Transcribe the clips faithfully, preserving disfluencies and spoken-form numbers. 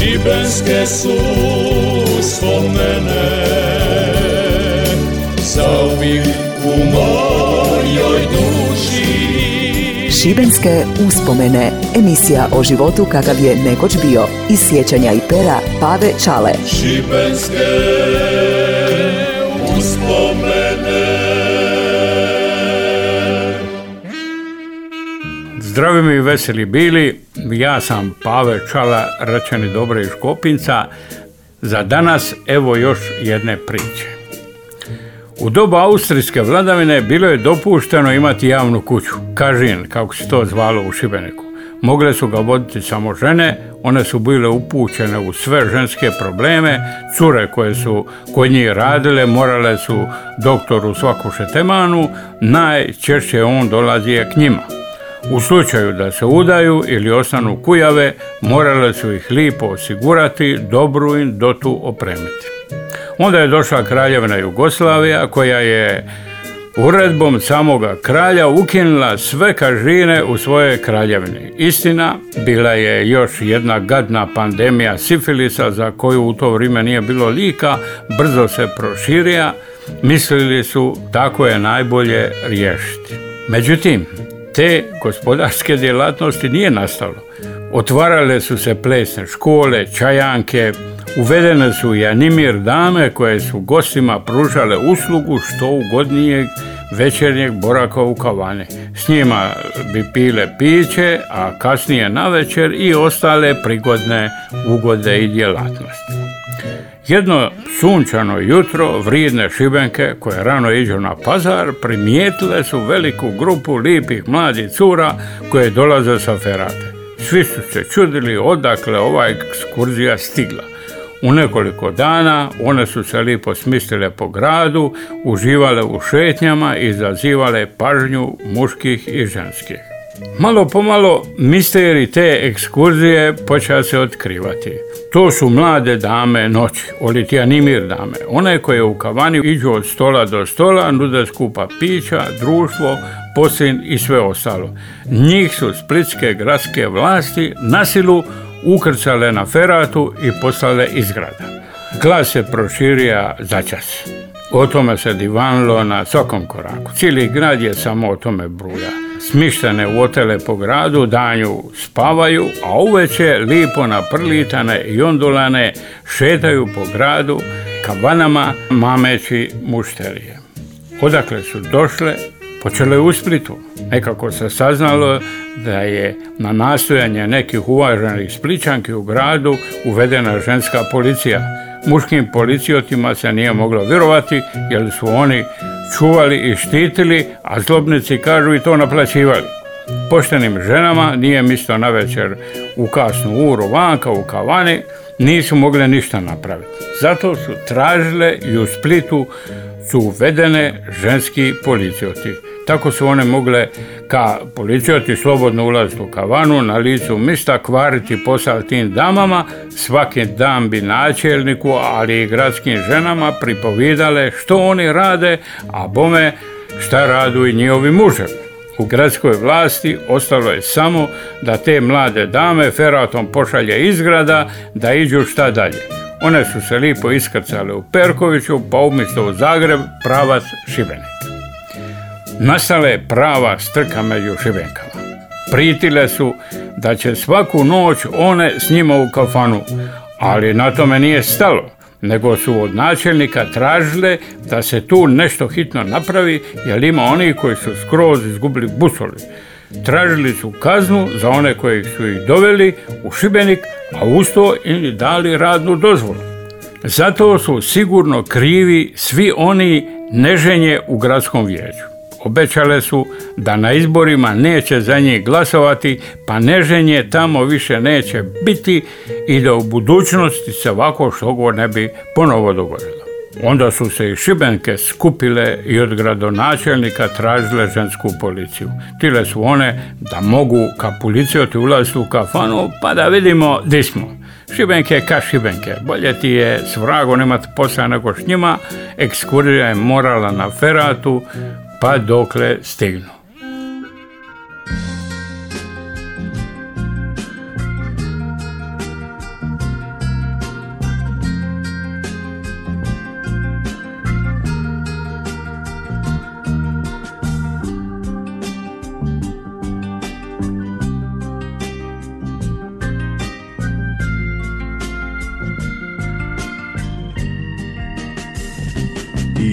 Šibenske su spomene, zauvijek u mojoj duši. Šibenske uspomene, emisija o životu kakav je nekoć bio, iz sjećanja i pera Pave Čale. Šibenske uspomene. Zdravi mi i veseli bili, ja sam Pave Čala, rečeni Dobre iz Škopinca. Za danas evo još jedne priče. U doba austrijske vladavine bilo je dopušteno imati javnu kuću, kažin, kako se to zvalo u Šibeniku. Mogle su ga voditi samo žene, one su bile upućene u sve ženske probleme, cure koje su kod njih radile morale su doktoru svaku šetemanu, najčešće on dolazio k njima. U slučaju da se udaju ili ostanu kujave, morale su ih lipo osigurati, dobru im dotu opremiti. Onda je došla kraljevna Jugoslavija koja je uredbom samoga kralja ukinula sve kažine u svojoj kraljevini. Istina, bila je još jedna gadna pandemija sifilisa za koju u to vrijeme nije bilo lika, brzo se proširija, mislili su tako je najbolje riješiti. Međutim, te gospodarske djelatnosti nije nastalo. Otvarale su se plesne škole, čajanke, uvedene su i animir dame koje su gostima pružale uslugu što ugodnijeg večernjeg boraka u kavani. S njima bi pile piće, a kasnije navečer i ostale prigodne ugode i djelatnosti. Jedno sunčano jutro vridne Šibenke koje rano iđu na pazar primijetile su veliku grupu lijepih mladih cura koje dolaze sa ferate. Svi su se čudili odakle ova ekskurzija stigla. U nekoliko dana one su se lipo smislile po gradu, uživale u šetnjama i izazivale pažnju muških i ženskih. Malo pomalo misterij te ekskurzije počeo se otkrivati. To su mlade dame noći, oliti animir dame, one koje u kavani iđu od stola do stola, nude skupa pića, društvo, poslin i sve ostalo. Njih su splitske gradske vlasti nasilu ukrcale na feratu i poslale iz grada. Glas se proširija začas. O tome se divanilo na svakom koraku. Cijeli grad je samo o tome bruja. Smištene u hotele po gradu danju spavaju, a uveče lipo naprlitane i ondulane šetaju po gradu kabanama mameći mušterije. Odakle su došle? Počelo je u Splitu. Nekako se saznalo da je na nastojanje nekih uvaženih spličanki u gradu uvedena ženska policija. Muškim policijotima se nije moglo vjerovati jer su oni čuvali i štitili, a zlobnici kažu i to naplaćivali. Poštenim ženama nije mislio na večer u kasnu uru vanka u kavani, nisu mogle ništa napraviti. Zato su tražile i u Splitu su uvedene ženski policijoti. Tako su one mogle ka policijoti slobodno ulaziti u kavanu, na licu mista kvariti posao tim damama, svaki dan bi načelniku, ali i gradskim ženama pripovidale što oni rade, a bome šta radu i njihovi muževi. U gradskoj vlasti ostalo je samo da te mlade dame feratom pošalje iz grada da iđu šta dalje. One su se lipo iskrcale u Perkoviću, pa umjesto u Zagreb, pravac Šibenik. Nastala je prava strka među Šibenkama. Pritile su da će svaku noć one s njima u kafanu, ali na tome nije stalo, nego su od načelnika tražile da se tu nešto hitno napravi, jer ima oni koji su skroz izgubili busoli. Tražili su kaznu za one koji su ih doveli u Šibenik, a usto im dali radnu dozvolu. Zato su sigurno krivi svi oni neženje u gradskom vijeću. Obećale su da na izborima neće za njih glasovati, pa neženje tamo više neće biti i da u budućnosti se ovako što ne bi ponovo dogodilo. Onda su se i Šibenke skupile i od gradonačelnika tražile žensku policiju. Tile su one da mogu ka policijoti ulaziti u kafanu pa da vidimo di smo. Šibenke ka Šibenke, bolje ti je s vragom imati posla nego s njima, ekskurzija je morala na feratu pa dokle stignu.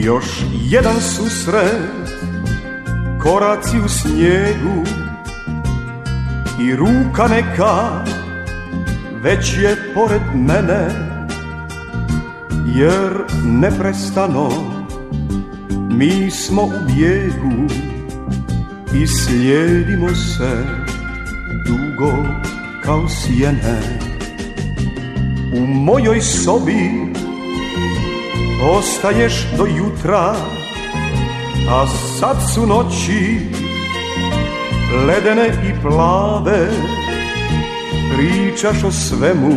Još jedan susret, koraci u snijegu i ruka neka već je pored mene, jer neprestano mi smo u bijegu i slijedimo se dugo kao sjene. U mojoj sobi ostaješ do jutra, a sad su noći ledene i plave. Pričaš o svemu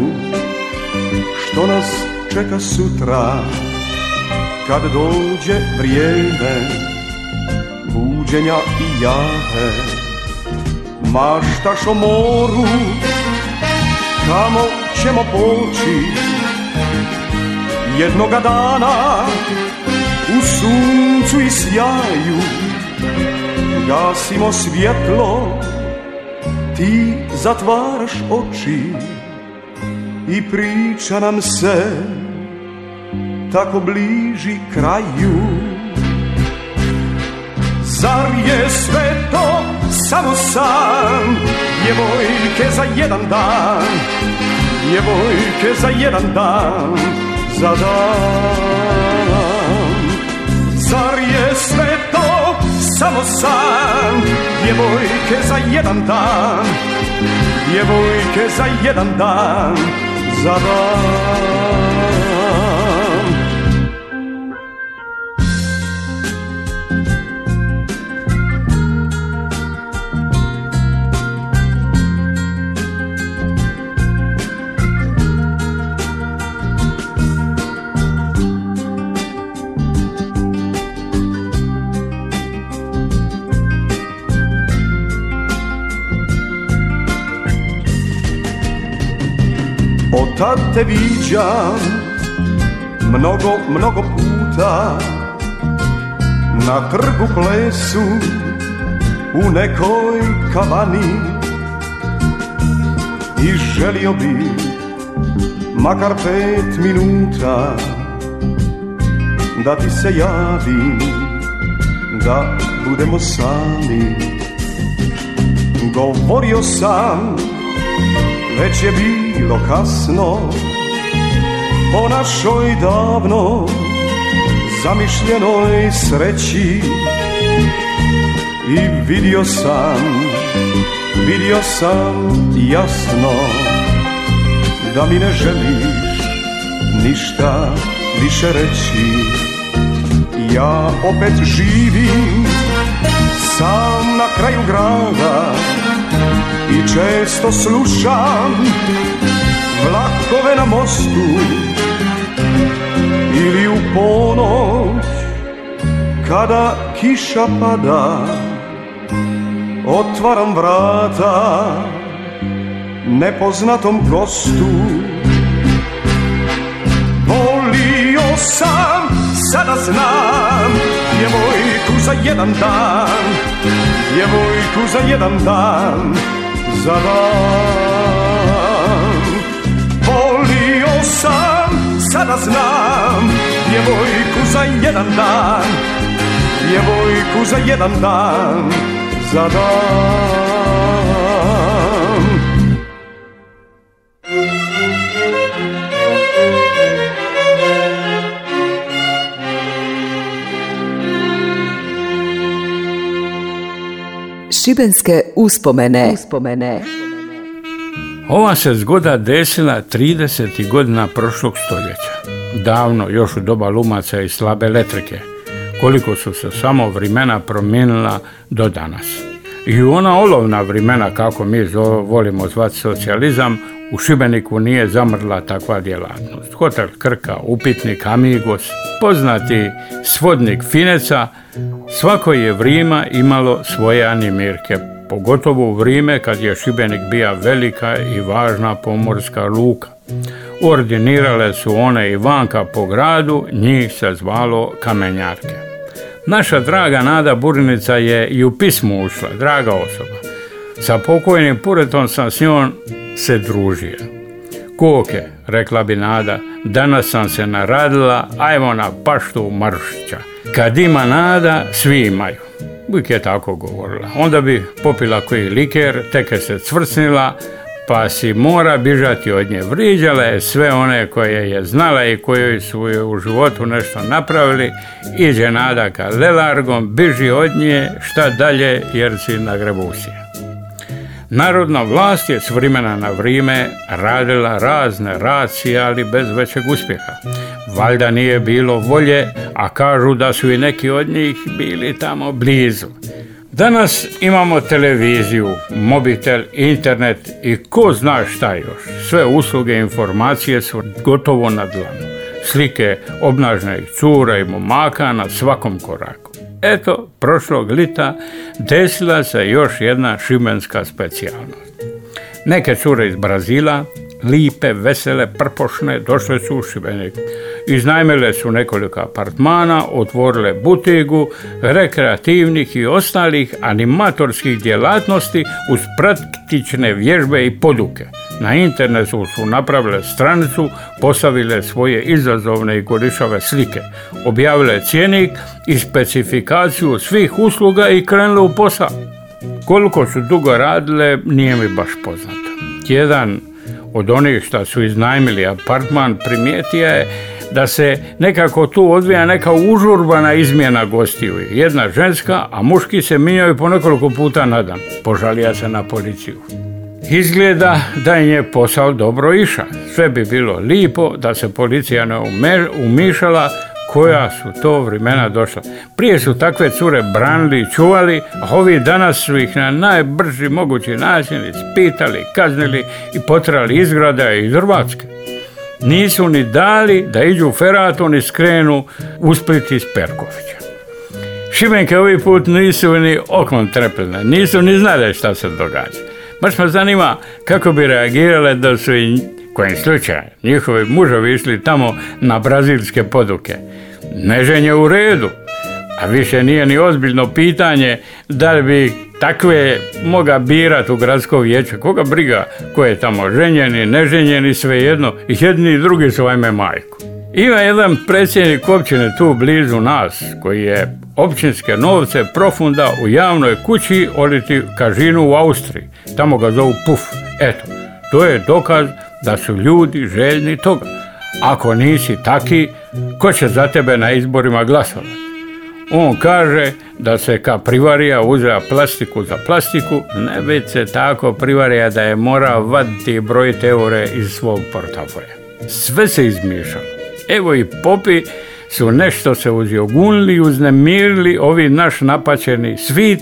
što nas čeka sutra. Kad dođe vrijeme buđenja i jave, maštaš o moru kamo ćemo poći. Jednoga dana u suncu i sjaju gasimo svjetlo, ti zatvaraš oči i priča nam se tako bliži kraju. Zar je sve to samo san? Djevojke za jedan dan, djevojke za jedan dan, za dan. Zar je sve to samo san? Djevojke za jedan dan, djevojke za jedan dan, za dan. Tad te viđam mnogo, mnogo puta na trgu plesu u nekoj kavani, i želio bi makar pet minuta da ti se javim, da budemo sami. Govorio sam, već je bilo kasno, o našoj davno zamišljenoj sreći. I vidio sam, vidio sam jasno da mi ne želiš ništa više reći. Ja opet živim sam na kraju grada i često slušam vlakove na mostu ili u ponoć kada kiša pada. Otvaram vrata nepoznatom gostu. Volio sam, sada znam, djevojku za jedan dan, djevojku za jedan dan, za dan. Volio sam, sada znam, djevojku za jedan dan, djevojku za jedan dan, za dan. Šibenske uspomene. uspomene. Ova se zgoda desila tridesetih godina prošlog stoljeća. Davno, još u doba lumaca i slabe elektrike. Koliko su se samo vrimena promijenila do danas. I ona olovna vrimena, kako mi volimo zvati socijalizam, u Šibeniku nije zamrla takva djelatnost. Hotel Krka, upitnik Amigos, poznati svodnik Fineca, svako je vrijeme imalo svoje animirke, pogotovo u vrijeme kad je Šibenik bio velika i važna pomorska luka. Ordinirale su one Ivanka po gradu, njih se zvalo kamenjarke. Naša draga Nada Burnica je i u pismu ušla, draga osoba. Sa pokojnim Puretom sam s njom se družio. Koke, rekla bi Nada, danas sam se naradila, ajmo na paštu Maršića. Kad ima nada, svi imaju. Uvijek je tako govorila. Onda bi popila koji liker, teke se cvrsnila, pa si mora bižati od nje. Vriđala je sve one koje je znala i koje su je u životu nešto napravili. Iđe Nada ka Lelargom, biži od nje, šta dalje jer si na Grebušije. Narodna vlast je s vremena na vrijeme radila razne racije, ali bez većeg uspjeha. Valjda nije bilo volje, a kažu da su i neki od njih bili tamo blizu. Danas imamo televiziju, mobitel, internet i ko zna šta još. Sve usluge i informacije su gotovo na dlanu. Slike obnažnih cura i momaka na svakom koraku. Eto, prošlog lita desila se još jedna šibenska specijalnost. Neke cure iz Brazila, lipe, vesele, prpošne, došle su u Šibenik. Iznajmile su nekoliko apartmana, otvorile butigu rekreativnih i ostalih animatorskih djelatnosti uz praktične vježbe i poduke. Na internetu su napravile stranicu, postavile svoje izazovne i gorišave slike, objavile cjenik i specifikaciju svih usluga i krenule u posao. Koliko su dugo radile, nije mi baš poznato. Jedan od onih što su iznajmili apartman primijetio je da se nekako tu odvija neka užurbana izmjena gostiju. Jedna ženska, a muški se mijenjaju po nekoliko puta na dan. Požalija se na policiju. Izgleda da je nje posao dobro išao. Sve bi bilo lipo da se policija ne umišala, koja su to vremena došla. Prije su takve cure branili i čuvali, a ovi danas su ih na najbrži mogući način ispitali, kaznili i potrali iz grada i iz Hrvatske. Nisu ni dali da iđu feratom i skrenu u Split iz Perkovića. Šibenke ovaj put nisu ni okom trepljene, nisu ni znali šta se događa. Baš me zanima kako bi reagirale da su i kojim slučajem njihovi mužovi išli tamo na brazilske poduke. Neženje u redu, a više nije ni ozbiljno pitanje da li bi takve moga birat u gradskom vijeću. Koga briga ko je tamo ženjeni, neženjeni, svejedno, i jedni i drugi su ajme majku. Ima jedan predsjednik općine tu blizu nas koji je općinske novce profunda u javnoj kući oliti kažinu u Austriji. Tamo ga zovu puf. Eto, to je dokaz da su ljudi željni toga. Ako nisi taki, ko će za tebe na izborima glasovati? On kaže da se ka privarija uzela plastiku za plastiku, ne već se tako privarija da je mora vaditi i brojiti eure iz svog portafolja. Sve se izmišalo. Evo i popi su nešto se uzjogunili i uznemirili ovi naš napaćeni svit,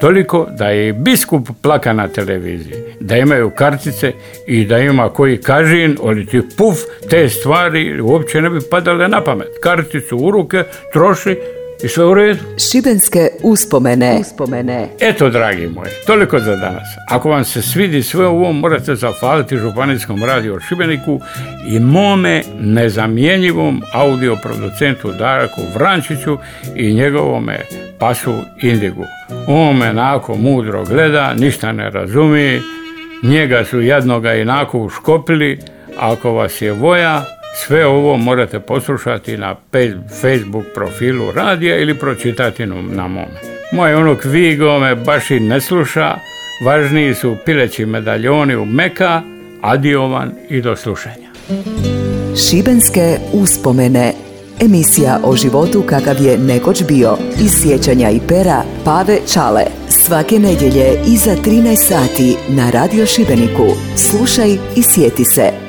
toliko da je i biskup plaka na televiziji, da imaju kartice i da ima koji kažin, ali ti puf, te stvari uopće ne bi padale na pamet. Karticu u ruke, troši i sve u redu. Šibenske uspomene. uspomene. Eto, dragi moji, toliko za danas. Ako vam se svidi sve ovo, morate zahvaliti županijskom radiju Šibeniku i mome nezamjenjivom audioproducentu Daraku Vrančiću i njegovome pasu Indigu. On me nako mudro gleda, ništa ne razumije, njega su jadnoga inako uškopili. Ako vas je voja, sve ovo morate poslušati na Facebook profilu radija ili pročitati na mome. Moj unuk Vigo me baš i ne sluša, važniji su pileći medaljoni u Meka, adiovan i do slušanja. Šibenske uspomene. Emisija o životu kakav je nekoć bio, iz sjećanja i pera Pave Čale. Svake nedjelje iza trinaest sati na Radio Šibeniku. Slušaj i sjeti se.